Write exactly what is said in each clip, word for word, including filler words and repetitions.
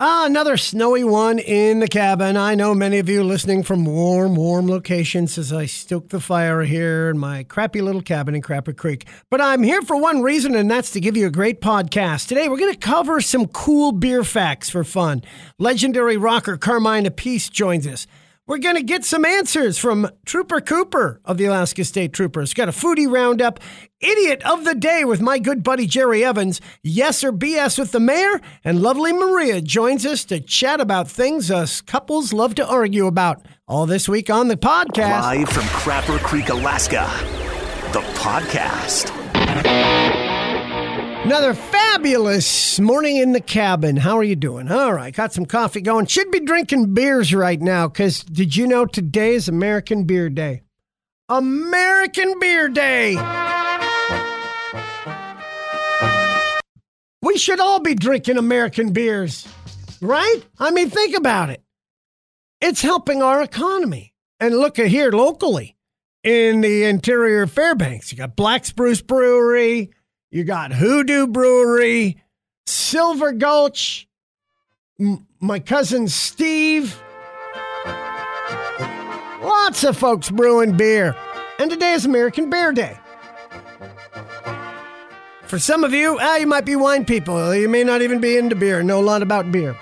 Ah, another snowy one in the cabin. I know many of you listening from warm, warm locations as I stoke the fire here in my crappy little cabin in Crapper Creek. But I'm here for one reason, and that's to give you a great podcast. Today, we're going to cover some cool beer facts for fun. Legendary rocker Carmine Appice joins us. We're going to get some answers from Trooper Cooper of the Alaska State Troopers. Got a foodie roundup, idiot of the day with my good buddy Jerry Evans, yes or B S with the mayor, and lovely Maria joins us to chat about things us couples love to argue about. All this week on the podcast. Live from Crapper Creek, Alaska, the podcast. Another fabulous morning in the cabin. How are you doing? All right, got some coffee going. Should be drinking beers right now, because did you know today is American Beer Day? American Beer Day! We should all be drinking American beers, right? I mean, think about it. It's helping our economy. And look at here locally, in the interior of Fairbanks, you got Black Spruce Brewery, you got Hoodoo Brewery, Silver Gulch, m- my cousin Steve. Lots of folks brewing beer. And today is American Beer Day. For some of you, ah, you might be wine people. You may not even be into beer, know a lot about beer.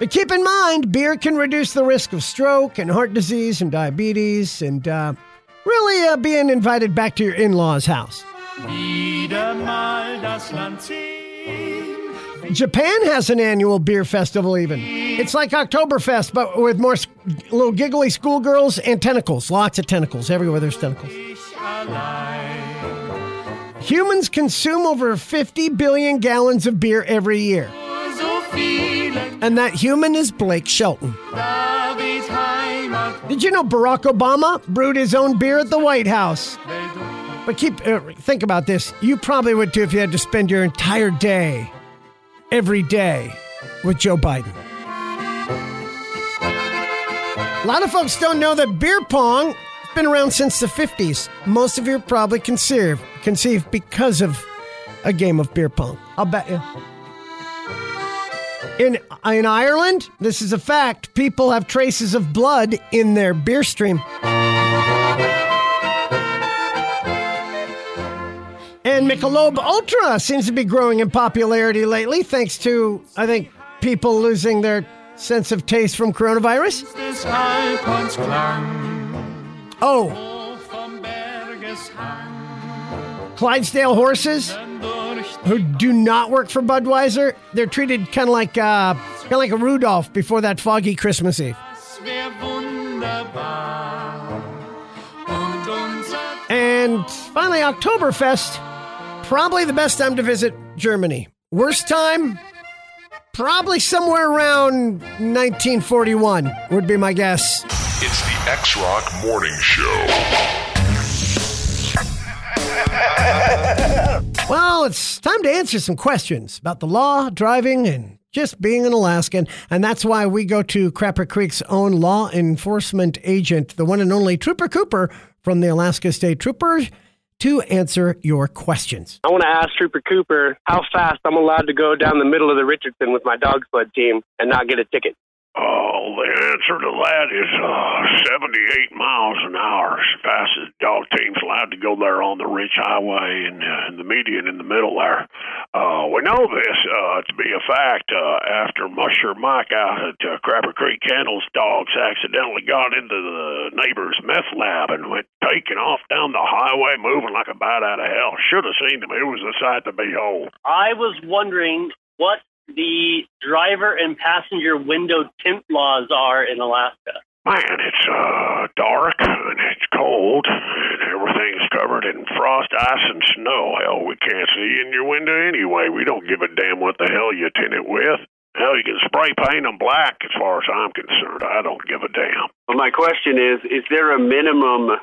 But keep in mind, beer can reduce the risk of stroke and heart disease and diabetes and uh, really uh, being invited back to your in-laws' house. Japan has an annual beer festival even. It's like Oktoberfest, but with more little giggly schoolgirls and tentacles. Lots of tentacles. Everywhere there's tentacles. Humans consume over fifty billion gallons of beer every year. And that human is Blake Shelton. Did you know Barack Obama brewed his own beer at the White House? But keep uh, think about this. You probably would too if you had to spend your entire day, every day, with Joe Biden. A lot of folks don't know that beer pong has been around since the fifties. Most of you probably conceived, conceived because of a game of beer pong. I'll bet you. In, in Ireland, this is a fact, people have traces of blood in their beer stream. And Michelob Ultra seems to be growing in popularity lately, thanks to, I think, people losing their sense of taste from coronavirus. Oh. Clydesdale horses, who do not work for Budweiser, they're treated kind of like, uh, kind of like a Rudolph before that foggy Christmas Eve. And finally, Oktoberfest. Probably the best time to visit Germany. Worst time? Probably somewhere around nineteen forty-one would be my guess. It's the X-Rock Morning Show. Well, it's time to answer some questions about the law, driving, and just being an Alaskan. And that's why we go to Crapper Creek's own law enforcement agent, the one and only Trooper Cooper from the Alaska State Troopers, to answer your questions. I want to ask Trooper Cooper how fast I'm allowed to go down the middle of the Richardson with my dog sled team and not get a ticket. Oh, the answer to that is uh, seventy-eight miles an hour. As fast as the dog team's allowed to go there on the Ridge Highway and, uh, and the median in the middle there. Uh, we know this uh, to be a fact uh, after Musher Mike out at uh, Crapper Creek Candles' dogs accidentally got into the neighbor's meth lab and went taking off down the highway, moving like a bat out of hell. Should have seen them. It was a sight to behold. I was wondering what the driver and passenger window tint laws are in Alaska. Man, it's uh, dark and it's cold and everything's covered in frost, ice, and snow. Hell, we can't see in your window anyway. We don't give a damn what the hell you tint it with. Hell, you can spray paint them black as far as I'm concerned. I don't give a damn. Well, my question is, is there a minimum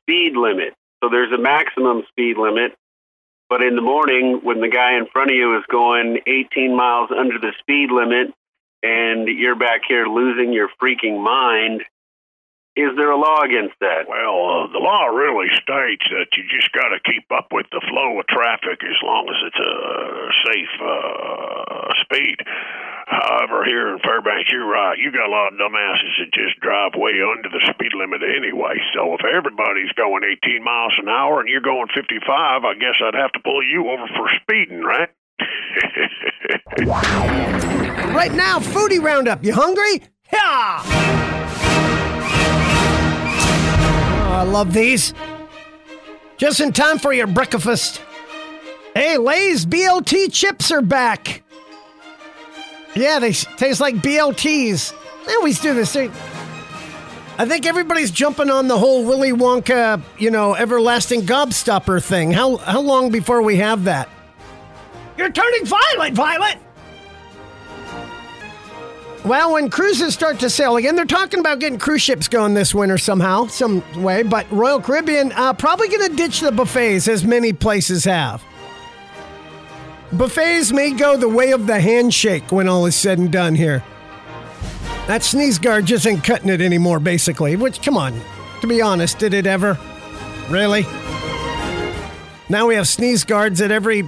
speed limit? So there's a maximum speed limit. But in the morning, when the guy in front of you is going eighteen miles under the speed limit and you're back here losing your freaking mind, is there a law against that? Well, uh, the law really states that you just got to keep up with the flow of traffic as long as it's a safe uh, speed. However, here in Fairbanks, you're right. You got a lot of dumbasses that just drive way under the speed limit anyway. So if everybody's going eighteen miles an hour and you're going fifty-five, I guess I'd have to pull you over for speeding, right? Right now, foodie roundup. You hungry? Yeah! Oh, I love these. Just in time for your breakfast. Hey, Lay's B L T chips are back. Yeah, they taste like B L Ts. They always do this thing. I think everybody's jumping on the whole Willy Wonka, you know, everlasting gobstopper thing. How how long before we have that? You're turning violet, Violet! Well, when cruises start to sail again, they're talking about getting cruise ships going this winter somehow, some way, but Royal Caribbean uh, probably going to ditch the buffets, as many places have. Buffets may go the way of the handshake when all is said and done here. That sneeze guard just ain't cutting it anymore, basically, which, come on, to be honest, did it ever? Really? Now we have sneeze guards at every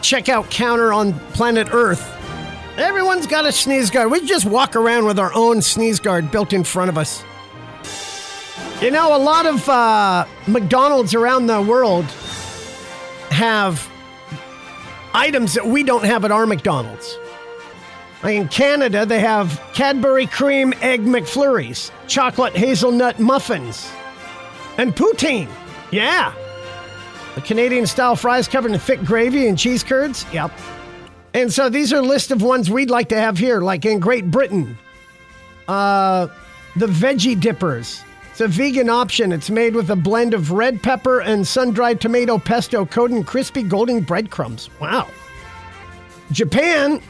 checkout counter on planet Earth. Everyone's got a sneeze guard. We just walk around with our own sneeze guard built in front of us. You know, a lot of uh, McDonald's around the world have items that we don't have at our McDonald's. Like in Canada, they have Cadbury cream egg McFlurries, chocolate hazelnut muffins, and poutine. Yeah. The Canadian-style fries covered in thick gravy and cheese curds. Yep. And so these are a list of ones we'd like to have here, like in Great Britain. Uh, the Veggie Dippers. It's a vegan option. It's made with a blend of red pepper and sun-dried tomato pesto coated in crispy golden breadcrumbs. Wow. Japan,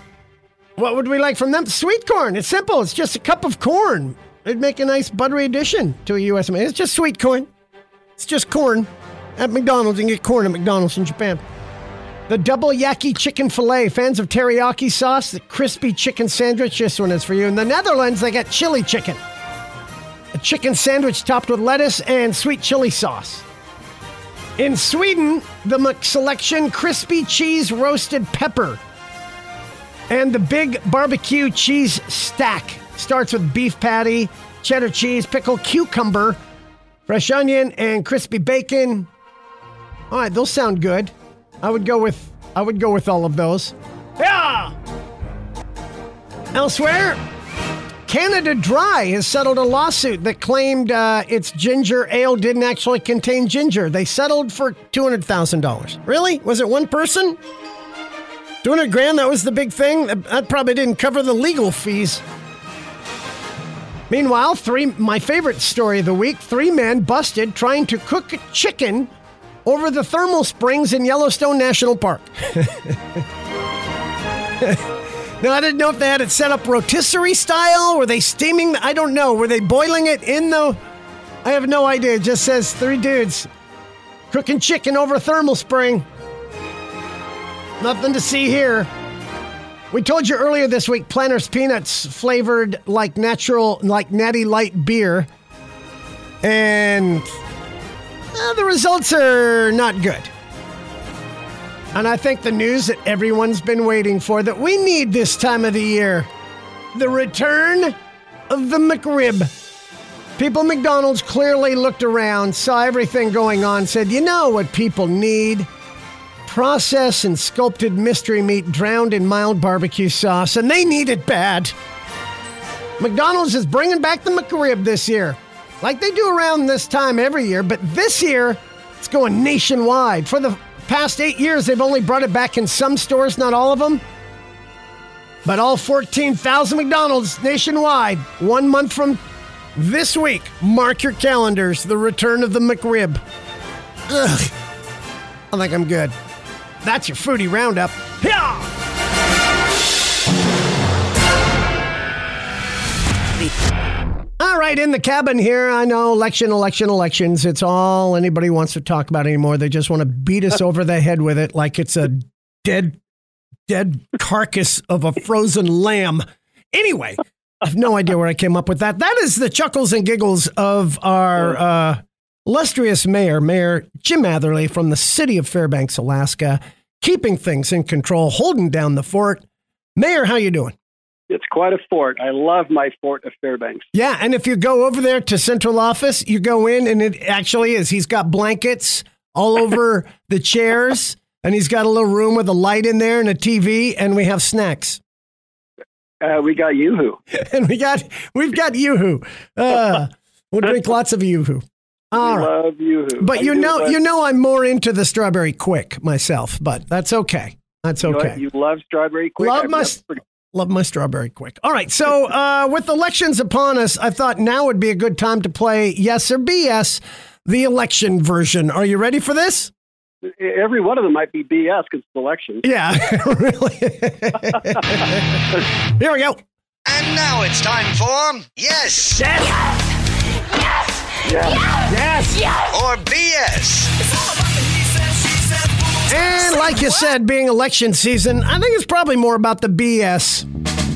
what would we like from them? Sweet corn. It's simple. It's just a cup of corn. It'd make a nice buttery addition to a U S meal. It's just sweet corn. It's just corn. At McDonald's, you can get corn at McDonald's in Japan. The double yaki chicken filet. Fans of teriyaki sauce, the crispy chicken sandwich. This one is for you. In the Netherlands, they got chili chicken. A chicken sandwich topped with lettuce and sweet chili sauce. In Sweden, the McSelection crispy cheese roasted pepper. And the big barbecue cheese stack. Starts with beef patty, cheddar cheese, pickled cucumber, fresh onion, and crispy bacon. All right, those sound good. I would go with I would go with all of those. Yeah. Elsewhere, Canada Dry has settled a lawsuit that claimed uh, its ginger ale didn't actually contain ginger. They settled for two hundred thousand dollars. Really? Was it one person? Two hundred grand? That was the big thing. That probably didn't cover the legal fees. Meanwhile, three my favorite story of the week: three men busted trying to cook chicken over the thermal springs in Yellowstone National Park. Now, I didn't know if they had it set up rotisserie style. Were they steaming? I don't know. Were they boiling it in the... I have no idea. It just says three dudes cooking chicken over a thermal spring. Nothing to see here. We told you earlier this week, Planters Peanuts flavored like natural, like Natty Light beer. And... Uh, the results are not good. And I think the news that everyone's been waiting for, that we need this time of the year, the return of the McRib. People at McDonald's clearly looked around, saw everything going on, said, you know what people need? Processed and sculpted mystery meat drowned in mild barbecue sauce, and they need it bad. McDonald's is bringing back the McRib this year. Like they do around this time every year, but this year, it's going nationwide. For the past eight years, they've only brought it back in some stores, not all of them. But all fourteen thousand McDonald's nationwide, one month from this week, mark your calendars, the return of the McRib. Ugh. I think I'm good. That's your foodie roundup. Yeah! All right, in the cabin here, I know election, election, elections. It's all anybody wants to talk about anymore. They just want to beat us over the head with it like it's a dead, dead carcass of a frozen lamb. Anyway, I have no idea where I came up with that. That is the chuckles and giggles of our uh, illustrious mayor, Mayor Jim Atherley from the city of Fairbanks, Alaska, keeping things in control, holding down the fort. Mayor, how you doing? It's quite a fort. I love my fort of Fairbanks. Yeah, and if you go over there to central office, you go in, and it actually is. He's got blankets all over the chairs, and he's got a little room with a light in there and a T V, and we have snacks. Uh, we got Yoo-hoo. and we got, we've got Yoo-hoo. Uh, we'll drink lots of Yoo-hoo. All right. Love Yoo-hoo. But I you know, love- you know I'm more into the strawberry quick myself, but that's okay. That's you okay. You love strawberry quick? Love my... Love my strawberry quick. All right. So uh, with elections upon us, I thought now would be a good time to play Yes or B S, the election version. Are you ready for this? Every one of them might be B S because it's election. Yeah, really. Here we go. And now it's time for Yes. Yes. Yes. Yes. Yes. Yes. Yes. Or B S. And like you said, being election season, I think it's probably more about the B S.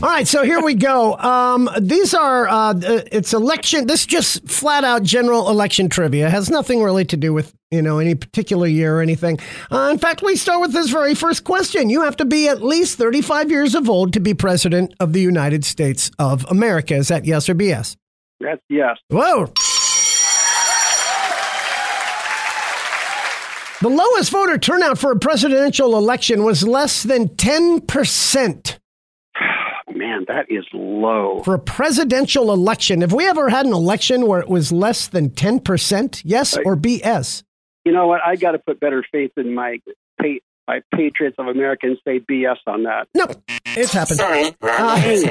All right, so here we go. Um, these are, uh, it's election, this is just flat out general election trivia. It has nothing really to do with, you know, any particular year or anything. Uh, in fact, we start with this very first question. You have to be at least thirty-five years of old to be president of the United States of America. Is that yes or B S? That's yes. Whoa. The lowest voter turnout for a presidential election was less than ten percent. Man, that is low. For a presidential election. Have we ever had an election where it was less than ten percent? Yes or B S? You know what? I got to put better faith in my pa- my Patriots of America and say B S on that. No, it's happened. Sorry. Uh,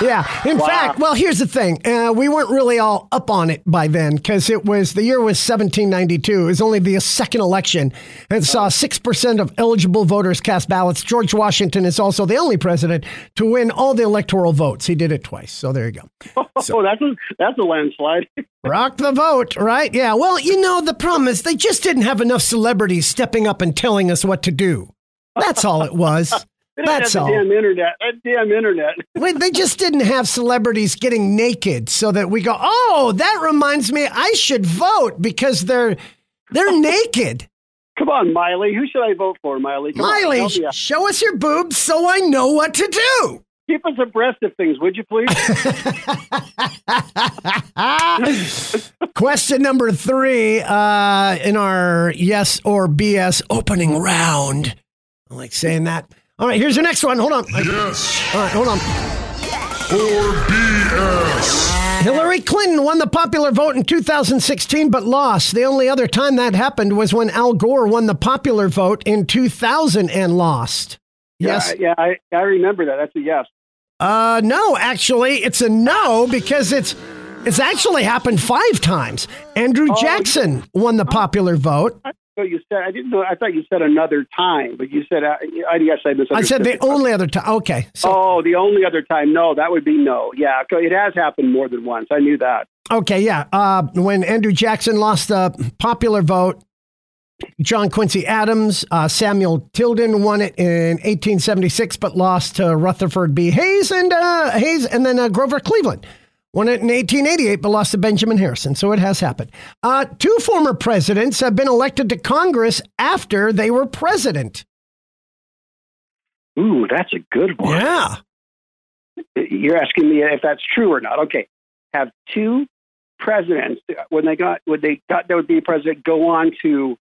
yeah. In wow. fact, well, here's the thing. Uh, we weren't really all up on it by then because it was the year was seventeen ninety-two. It was only the second election and saw six percent of eligible voters cast ballots. George Washington is also the only president to win all the electoral votes. He did it twice. So there you go. Oh, so. that's, a, that's a landslide. Rock the vote, right? Yeah. Well, you know, the problem is they just didn't have enough celebrities stepping up and telling us what to do. That's all it was. That's all. Damn internet. That damn internet. Wait, they just didn't have celebrities getting naked so that we go, oh, that reminds me, I should vote because they're they're naked. Come on, Miley. Who should I vote for, Miley? Come Miley, on, sh- show us your boobs so I know what to do. Keep us abreast of things, would you please? Question number three uh, in our yes or B S opening round. I like saying that. All right, here's your next one. Hold on. Yes. All right, hold on. Or B S. Hillary Clinton won the popular vote in two thousand sixteen, but lost. The only other time that happened was when Al Gore won the popular vote in two thousand and lost. Yes. Yeah, yeah I, I remember that. That's a yes. Uh, no, actually, it's a no because it's it's actually happened five times. Andrew oh, Jackson won the popular vote. So you said I didn't know. I thought you said another time, but you said I, I guess I misunderstood. I said the only other time. Okay. So. Oh, the only other time. No, that would be no. Yeah, it has happened more than once. I knew that. Okay. Yeah. Uh, when Andrew Jackson lost the popular vote, John Quincy Adams, uh, Samuel Tilden won it in eighteen seventy-six, but lost to Rutherford B. Hayes and uh, Hayes, and then uh, Grover Cleveland. Won it in eighteen eighty-eight, but lost to Benjamin Harrison. So it has happened. Uh, two former presidents have been elected to Congress after they were president. Ooh, that's a good one. Yeah. You're asking me if that's true or not. Okay. Have two presidents, when they got, when they thought they would be president, go on to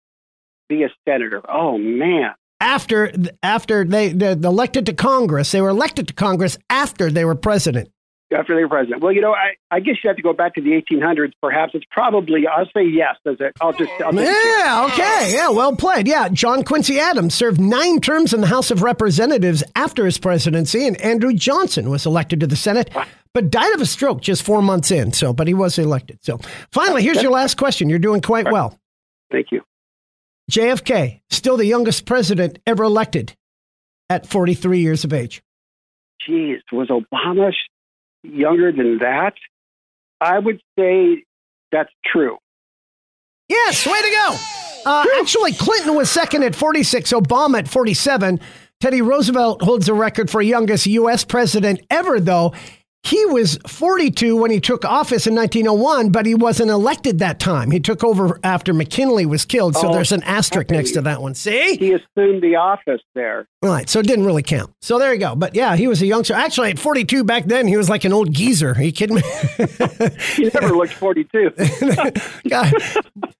be a senator. Oh, man. After, after they the, the elected to Congress, they were elected to Congress after they were president. After they were president. Well, you know, I, I guess you have to go back to the eighteen hundreds. Perhaps it's probably, I'll say yes. As a, I'll just. I'll yeah, okay. Yeah, well played. Yeah, John Quincy Adams served nine terms in the House of Representatives after his presidency, and Andrew Johnson was elected to the Senate, but died of a stroke just four months in. So, but he was elected. So finally, here's your last question. You're doing quite well. Thank you. J F K, still the youngest president ever elected at forty-three years of age. Jeez, was Obama younger than that? I would say that's true. Yes, way to go. Uh, actually, Clinton was second at forty-six, Obama at forty-seven. Teddy Roosevelt holds the record for youngest U S president ever, though. He was forty-two when he took office in nineteen oh one, but he wasn't elected that time. He took over after McKinley was killed, so oh, there's an asterisk next to that one. See? He assumed the office there. Right, so it didn't really count. So there you go. But yeah, he was a youngster. Actually, at forty-two back then, he was like an old geezer. Are you kidding me? He never looked forty-two. God,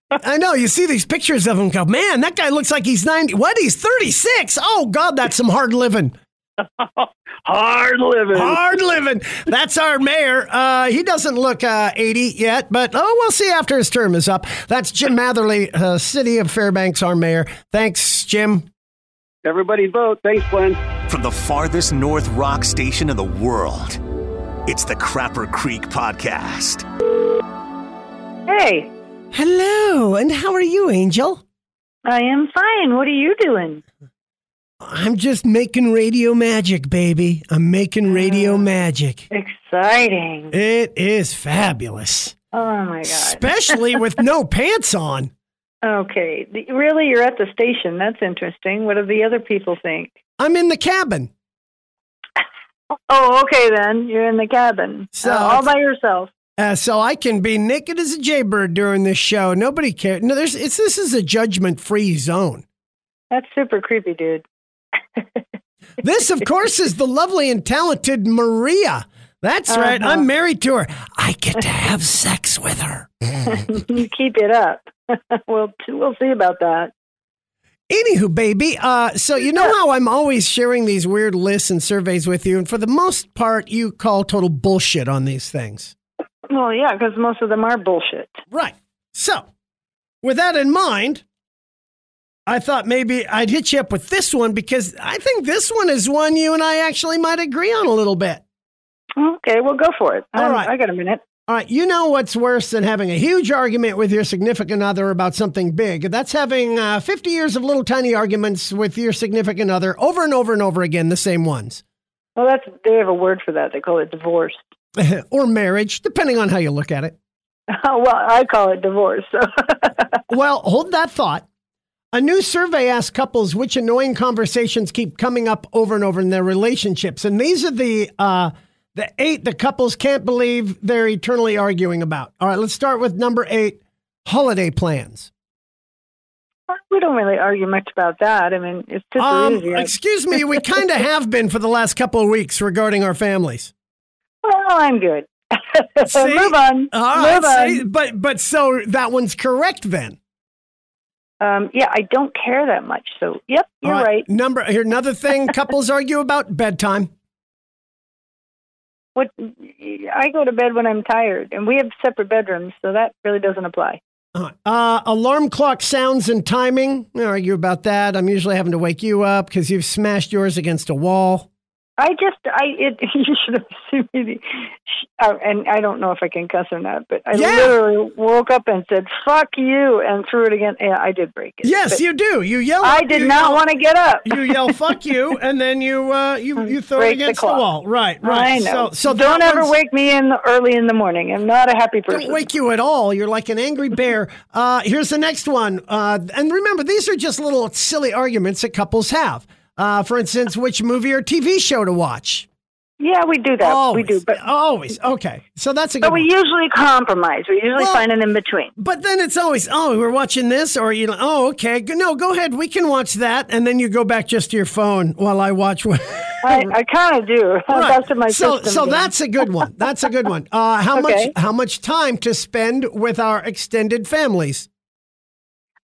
I know. You see these pictures of him, go, man, that guy looks like he's ninety. What? He's thirty-six. Oh, God, that's some hard living. Hard living. Hard living. That's our mayor. Uh, he doesn't look uh, eighty yet, but oh, we'll see after his term is up. That's Jim Matherly, uh, City of Fairbanks, our mayor. Thanks, Jim. Everybody vote. Thanks, Glenn. From the farthest north rock station in the world, it's the Crapper Creek Podcast. Hey. Hello, and how are you, Angel? I am fine. What are you doing? I'm just making radio magic, baby. I'm making radio uh, magic. Exciting. It is fabulous. Oh, my God. Especially with no pants on. Okay. Really, you're at the station. That's interesting. What do the other people think? I'm in the cabin. Oh, okay, then. You're in the cabin. So, uh, all by yourself. Uh, so I can be naked as a jaybird during this show. Nobody cares. No, there's. It's this is a judgment-free zone. That's super creepy, dude. This, of course, is the lovely and talented Maria. That's uh-huh. right. I'm married to her. I get to have sex with her. You keep it up. We'll, we'll see about that. Anywho, baby, uh, so you know how I'm always sharing these weird lists and surveys with you, and for the most part, you call total bullshit on these things. Well, yeah, because most of them are bullshit. Right. So, with that in mind, I thought maybe I'd hit you up with this one because I think this one is one you and I actually might agree on a little bit. Okay, well, go for it. All um, right. I got a minute. All right. You know what's worse than having a huge argument with your significant other about something big? That's having uh, fifty years of little tiny arguments with your significant other over and over and over again, the same ones. Well, that's they have a word for that. They call it divorce. Or marriage, depending on how you look at it. Oh, well, I call it divorce. So. Well, hold that thought. A new survey asked couples which annoying conversations keep coming up over and over in their relationships. And these are the uh, the eight the couples can't believe they're eternally arguing about. All right, let's start with number eight, holiday plans. We don't really argue much about that. I mean, it's just um, easy. Excuse me, we kind of have been for the last couple of weeks regarding our families. Well, I'm good. See? Move on. Right, Move on. See? But, but so that one's correct then. Um, yeah, I don't care that much. So, yep, you're right. right. Number here, another thing couples argue about bedtime. What I go to bed when I'm tired, and we have separate bedrooms, so that really doesn't apply. Uh, uh, alarm clock sounds and timing. I argue about that. I'm usually having to wake you up because you've smashed yours against a wall. I just, I it, you should have seen me. Uh, and I don't know if I can cuss or not, but I yeah. literally woke up and said, fuck you, and threw it again. Yeah, I did break it. Yes, but you do. You yell. I did not want to get up. You yell, fuck you, and then you uh, you, you throw break it against the, the wall. Right, right. I know. So, so don't ever one's... wake me in early in the morning. I'm not a happy person. Don't wake you at all. You're like an angry bear. uh, here's the next one. Uh, and remember, these are just little silly arguments that couples have. Uh, for instance, which movie or T V show to watch? Yeah, we do that. Always. We do, but always. Okay, so that's a good. But we one. usually compromise. We usually well, find an in between. But then it's always, oh, we're watching this, or you know, oh, okay, no, go ahead, we can watch that, and then you go back just to your phone while I watch one. I, I kind of do. Right. That's my so, system, so yeah. that's a good one. That's a good one. Uh, how okay. much? How much time to spend with our extended families?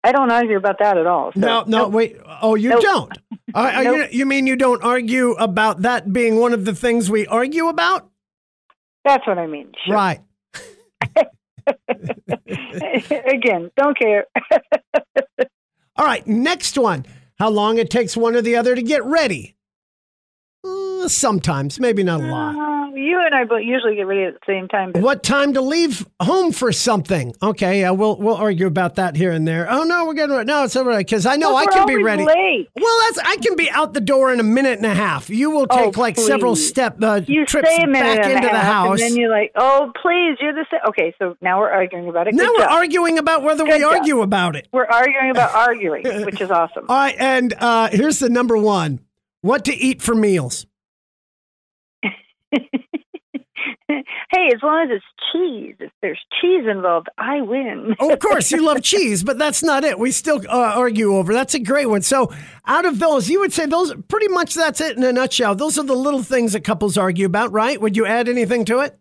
I don't argue about that at all. So. No, no, nope. wait. Oh, you nope. don't? Uh, nope. you, you mean you don't argue about that being one of the things we argue about? That's what I mean. Sure. Right. Again, don't care. All right, next one. How long it takes one or the other to get ready? Uh, sometimes, maybe not a lot. Uh, you and I both usually get ready at the same time. But what time to leave home for something? Okay, yeah, we'll we'll argue about that here and there. Oh no, we're gonna no, it's all right because I know well, I can be ready. Late. Well, that's I can be out the door in a minute and a half. You will take oh, like please. several step uh, you trips stay a minute back and into a half, the house, and then you're like, oh please, you're the sa-. Okay. So now we're arguing about it. Now Good we're job. arguing about whether Good we job. argue about it. We're arguing about arguing, which is awesome. All right, and uh, here's the number one. What to eat for meals? Hey, as long as it's cheese, if there's cheese involved, I win. Oh, of course, you love cheese, but that's not it. We still uh, argue over. That's a great one. So out of those, you would say those, pretty much that's it in a nutshell. Those are the little things that couples argue about, right? Would you add anything to it?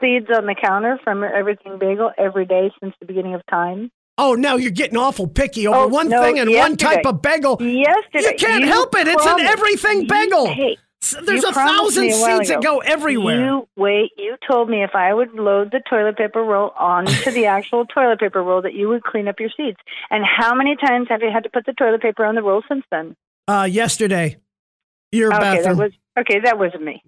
Seeds on the counter from Everything Bagel every day since the beginning of time. Oh, now you're getting awful picky over oh, one no, thing and yesterday. one type of bagel. Yesterday. You can't you help it. It's an everything bagel. You, hey, so there's a thousand a seeds ago, that go everywhere. You, wait, you told me if I would load the toilet paper roll onto the actual toilet paper roll that you would clean up your seeds. And how many times have you had to put the toilet paper on the roll since then? Uh, yesterday. Your okay, bathroom. That was, okay, that wasn't me.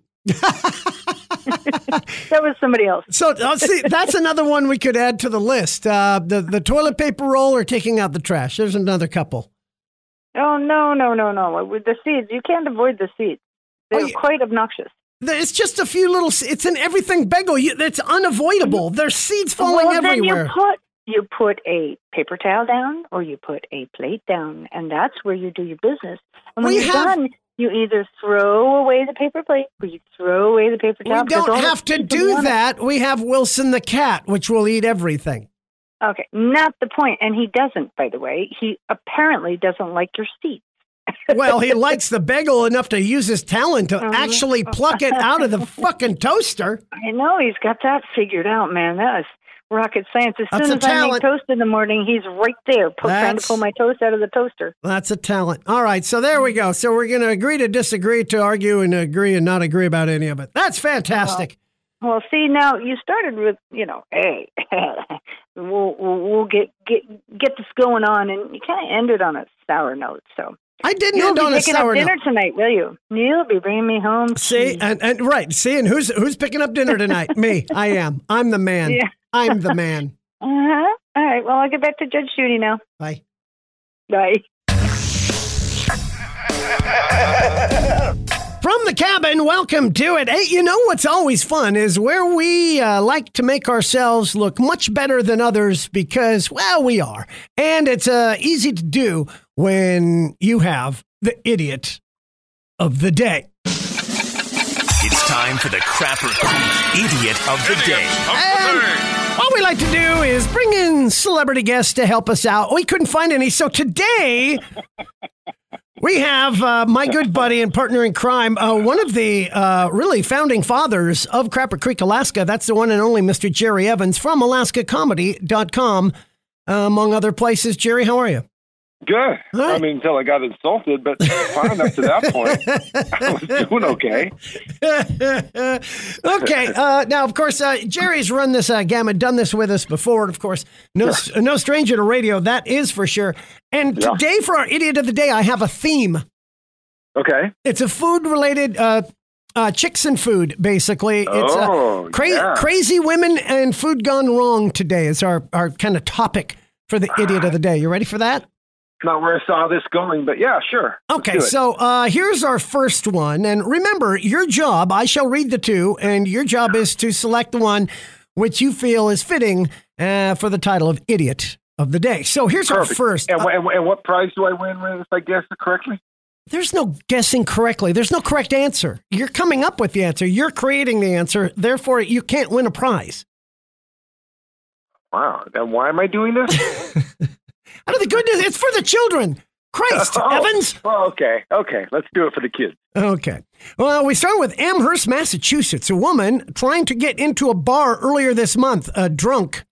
That was somebody else. So uh, see, that's another one we could add to the list. Uh, the, the toilet paper roll or taking out the trash. There's another couple. Oh, no, no, no, no. With the seeds, you can't avoid the seeds. They're oh, you, quite obnoxious. It's just a few little, it's an everything bagel. You, it's unavoidable. There's seeds falling well, then everywhere. You put, you put a paper towel down or you put a plate down, and that's where you do your business. And when we you're have, done... You either throw away the paper plate or you throw away the paper towel. We don't have to do that. We have Wilson the cat, which will eat everything. Okay, not the point. And he doesn't, by the way. He apparently doesn't like your seat. Well, he likes the bagel enough to use his talent to actually pluck it out of the fucking toaster. I know. He's got that figured out, man. That is rocket science. As That's soon as I make toast in the morning, he's right there po- trying to pull my toast out of the toaster. That's a talent. All right, so there we go. So we're going to agree to disagree, to argue and agree and not agree about any of it. That's fantastic. Well, well see, now you started with, you know, hey, we'll, we'll get, get get this going on, and you kind of ended on a sour note, so. I didn't You'll end on a sour note. You'll be picking up dinner tonight, will you? You'll be bringing me home. See, and, and right, see, and who's, who's picking up dinner tonight? Me, I am. I'm the man. Yeah. I'm the man. Uh-huh. All right. Well, I'll get back to Judge Judy now. Bye. Bye. From the cabin, welcome to it. Hey, you know what's always fun is where we uh, like to make ourselves look much better than others because, well, we are. And it's uh, easy to do when you have the idiot of the day. It's time for the Crapper Creek Idiot of the Day. And what we like to do is bring in celebrity guests to help us out. We couldn't find any, so today we have uh, my good buddy and partner in crime, uh, one of the uh, really founding fathers of Crapper Creek, Alaska. That's the one and only Mister Jerry Evans from Alaska Comedy dot com, uh, among other places. Jerry, how are you? Good. Right. I mean, until I got insulted, but fine up to that point. I was doing okay. okay. Uh, now, of course, uh, Jerry's run this uh, gamut, done this with us before. And of course, no yeah. no stranger to radio, that is for sure. And yeah. today for our Idiot of the Day, I have a theme. Okay. It's a food-related uh, uh, chicks and food, basically. It's oh, uh, cra- yeah. Crazy women and food gone wrong today is our, our kind of topic for the Idiot of the Day. You ready for that? Not where I saw this going, but yeah, sure. Okay, so uh, here's our first one. And remember, your job, I shall read the two, and your job is to select the one which you feel is fitting uh, for the title of Idiot of the Day. So here's Perfect. our first. And, uh, and, and what prize do I win with if I guess it correctly? There's no guessing correctly. There's no correct answer. You're coming up with the answer. You're creating the answer. Therefore, you can't win a prize. Wow. Then why am I doing this? Out of the goodness, it's for the children. Christ, oh, Evans. Oh, okay, okay. Let's do it for the kids. Okay. Well, we start with Amherst, Massachusetts. A woman trying to get into a bar earlier this month, uh, drunk,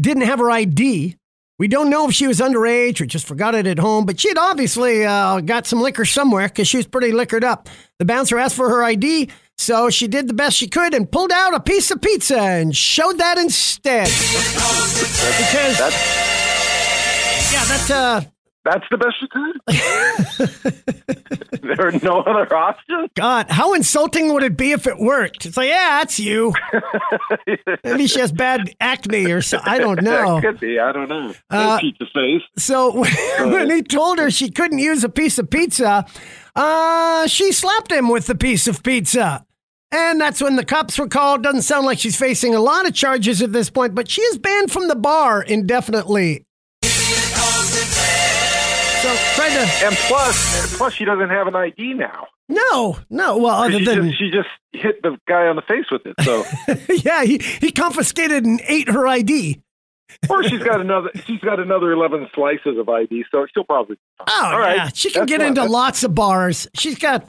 didn't have her I D. We don't know if she was underage or just forgot it at home, but she had obviously uh, got some liquor somewhere because she was pretty liquored up. The bouncer asked for her I D, so she did the best she could and pulled out a piece of pizza and showed that instead. That's, because... That's- Yeah, that's uh, that's the best you could. There are no other options. God, how insulting would it be if it worked? It's like, yeah, that's you. Maybe she has bad acne or something. I don't know. It could be. I don't know. Uh, pizza face. So when he told her she couldn't use a piece of pizza, uh, she slapped him with the piece of pizza. And that's when the cops were called. Doesn't sound like she's facing a lot of charges at this point, but she is banned from the bar indefinitely. So, Brenda. And plus, plus she doesn't have an I D now. No, no. Well, other she than just, she just hit the guy on the face with it. So yeah, he, he confiscated and ate her I D. Or she's got another. She's got another eleven slices of I D. So she'll probably. Oh all yeah, right. She can that's get into that's... lots of bars. She's got.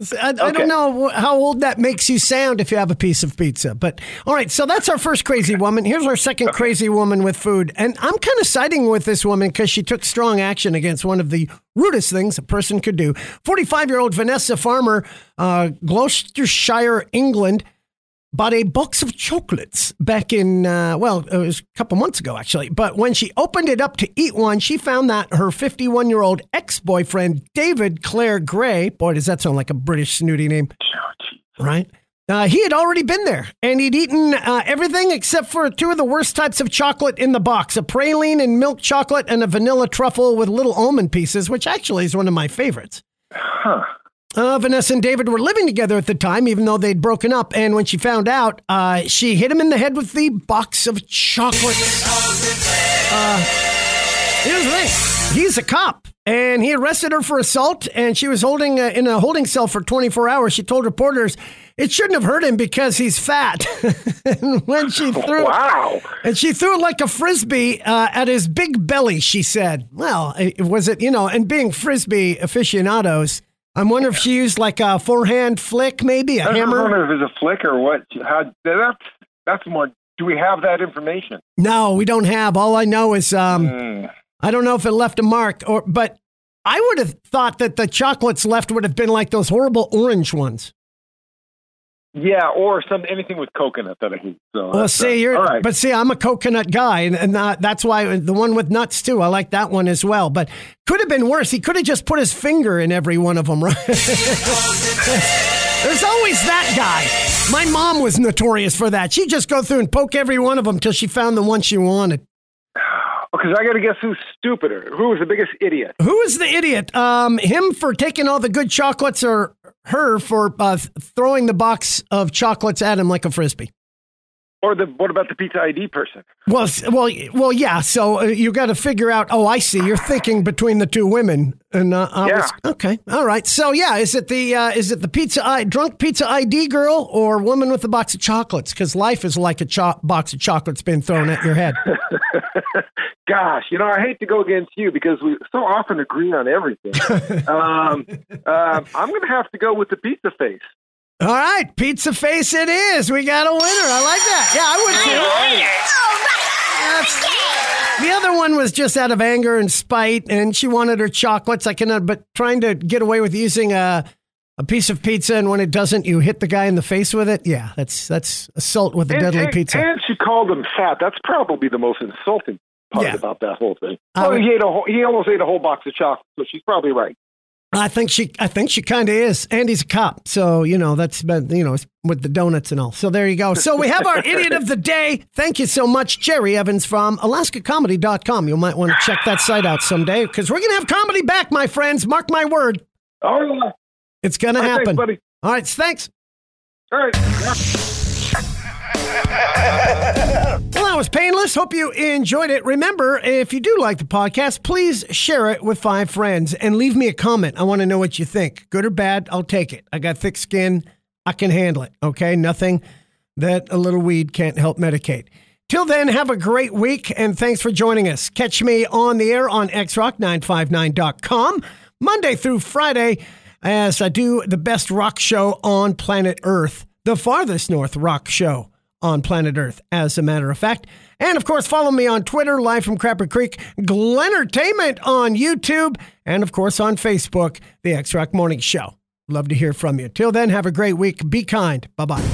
I, okay. I don't know how old that makes you sound if you have a piece of pizza, but all right. So that's our first crazy woman. Here's our second crazy woman with food. And I'm kind of siding with this woman because she took strong action against one of the rudest things a person could do. forty-five-year-old Vanessa Farmer, uh, Gloucestershire, England, bought a box of chocolates back in, uh, well, it was a couple months ago, actually. But when she opened it up to eat one, she found that her fifty-one-year-old ex-boyfriend, David Clare Gray, boy, does that sound like a British snooty name, right? Uh, he had already been there, and he'd eaten uh, everything except for two of the worst types of chocolate in the box, a praline and milk chocolate and a vanilla truffle with little almond pieces, which actually is one of my favorites. Huh. Uh, Vanessa and David were living together at the time, even though they'd broken up. And when she found out, uh, she hit him in the head with the box of chocolates. Uh, here's the thing. He's a cop, and he arrested her for assault, and she was holding a, in a holding cell for twenty-four hours. She told reporters it shouldn't have hurt him because he's fat. And when she threw, wow. And she threw it like a frisbee uh, at his big belly, she said. Well, it, was it, you know, and being frisbee aficionados, I wonder if she used like a forehand flick, maybe a I hammer. I don't know if it's a flick or what. How, that's, that's more. Do we have that information? No, we don't have. All I know is um, mm. I don't know if it left a mark, or but I would have thought that the chocolates left would have been like those horrible orange ones. Yeah, or some anything with coconut that I hate. So well, see, uh, you're, right. But see, I'm a coconut guy, and, and uh, that's why the one with nuts, too. I like that one as well. But could have been worse. He could have just put his finger in every one of them, right? There's always that guy. My mom was notorious for that. She'd just go through and poke every one of them till she found the one she wanted. Because I got to guess who's stupider. Who was the biggest idiot? Who is the idiot? Um, him for taking all the good chocolates, or her for uh, throwing the box of chocolates at him like a frisbee? Or the what about the pizza I D person? Well, well, well, yeah. So uh, you got to figure out. Oh, I see. You're thinking between the two women, and uh, I yeah. was, okay, all right. So yeah, is it the uh, is it the pizza I, drunk pizza I D girl or woman with the box of chocolates? Because life is like a cho- box of chocolates being thrown at your head. Gosh, you know, I hate to go against you because we so often agree on everything. um, uh, I'm going to have to go with the pizza face. All right, pizza face it is. We got a winner. I like that. Yeah, I would too. Right. The other one was just out of anger and spite, and she wanted her chocolates. I cannot, but trying to get away with using a, a piece of pizza, and when it doesn't, you hit the guy in the face with it. Yeah, that's that's assault with a and, deadly and, pizza. And she called him fat. That's probably the most insulting part yeah. about that whole thing. Oh, um, he ate a whole, he almost ate a whole box of chocolate, so she's probably right. I think she, I think she kind of is, and he's a cop, so you know that's been, you know, with the donuts and all. So there you go. So we have our idiot of the day. Thank you so much, Jerry Evans from Alaska Comedy dot com. You might want to check that site out someday because we're gonna have comedy back, my friends. Mark my word. Oh, yeah. It's gonna all happen, thanks, buddy. All right, thanks. All right. Well, that was painless. Hope you enjoyed it. Remember, if you do like the podcast, please share it with five friends and leave me a comment. I want to know what you think. Good or bad, I'll take it. I got thick skin. I can handle it. Okay? Nothing that a little weed can't help medicate. Till then, have a great week, and thanks for joining us. Catch me on the air on x rock nine five nine dot com Monday through Friday as I do the best rock show on planet Earth, the farthest north rock show on planet Earth, as a matter of fact. And, of course, follow me on Twitter, live from Crapper Creek, Glenn Entertainment on YouTube, and, of course, on Facebook, The X-Rock Morning Show. Love to hear from you. Till then, have a great week. Be kind. Bye-bye.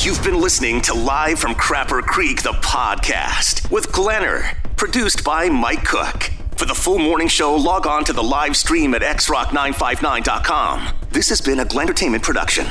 You've been listening to Live from Crapper Creek, the podcast, with Glenner, produced by Mike Cook. For the full morning show, log on to the live stream at x rock nine five nine dot com. This has been a Glenn Entertainment production.